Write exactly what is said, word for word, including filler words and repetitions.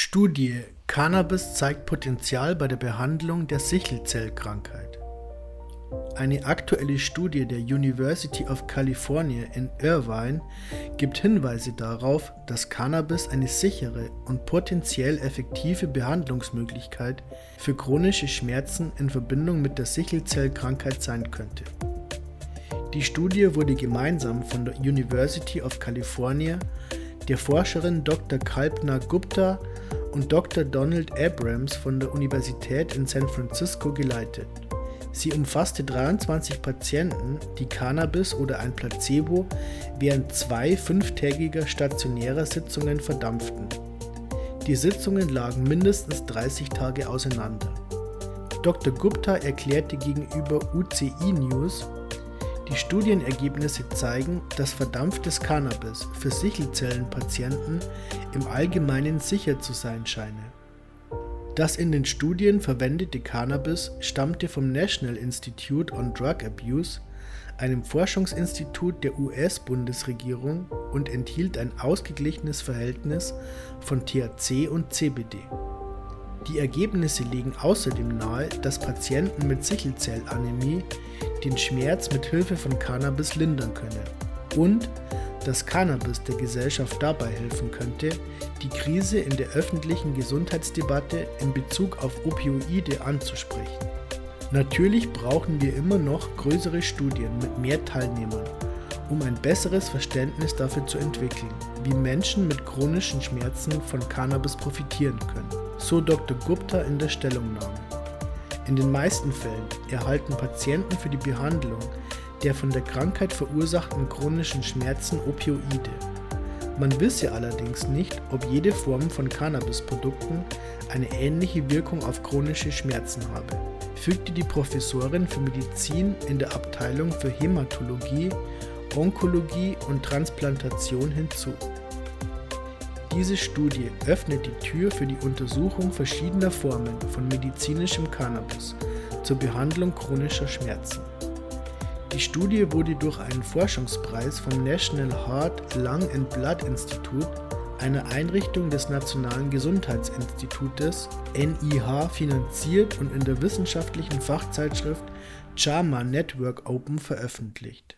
Studie: Cannabis zeigt Potenzial bei der Behandlung der Sichelzellkrankheit. Eine aktuelle Studie der University of California in Irvine gibt Hinweise darauf, dass Cannabis eine sichere und potenziell effektive Behandlungsmöglichkeit für chronische Schmerzen in Verbindung mit der Sichelzellkrankheit sein könnte. Die Studie wurde gemeinsam von der University of California, der Forscherin Doktor Kalpna Gupta und Doktor Donald Abrams von der Universität in San Francisco geleitet. Sie umfasste dreiundzwanzig Patienten, die Cannabis oder ein Placebo während zwei fünftägiger stationärer Sitzungen verdampften. Die Sitzungen lagen mindestens dreißig Tage auseinander. Doktor Gupta erklärte gegenüber U C I News: Die Studienergebnisse zeigen, dass verdampftes Cannabis für Sichelzellenpatienten im Allgemeinen sicher zu sein scheine. Das in den Studien verwendete Cannabis stammte vom National Institute on Drug Abuse, einem Forschungsinstitut der U S-Bundesregierung, und enthielt ein ausgeglichenes Verhältnis von T H C und C B D. Die Ergebnisse legen außerdem nahe, dass Patienten mit Sichelzellanämie den Schmerz mit Hilfe von Cannabis lindern können und dass Cannabis der Gesellschaft dabei helfen könnte, die Krise in der öffentlichen Gesundheitsdebatte in Bezug auf Opioide anzusprechen. Natürlich brauchen wir immer noch größere Studien mit mehr Teilnehmern, um ein besseres Verständnis dafür zu entwickeln, wie Menschen mit chronischen Schmerzen von Cannabis profitieren können, so Doktor Gupta in der Stellungnahme. In den meisten Fällen erhalten Patienten für die Behandlung der von der Krankheit verursachten chronischen Schmerzen Opioide. Man wisse allerdings nicht, ob jede Form von Cannabisprodukten eine ähnliche Wirkung auf chronische Schmerzen habe, fügte die Professorin für Medizin in der Abteilung für Hämatologie, Onkologie und Transplantation hinzu. Diese Studie öffnet die Tür für die Untersuchung verschiedener Formen von medizinischem Cannabis zur Behandlung chronischer Schmerzen. Die Studie wurde durch einen Forschungspreis vom National Heart, Lung and Blood Institute, einer Einrichtung des Nationalen Gesundheitsinstitutes N I H, finanziert und in der wissenschaftlichen Fachzeitschrift JAMA Network Open veröffentlicht.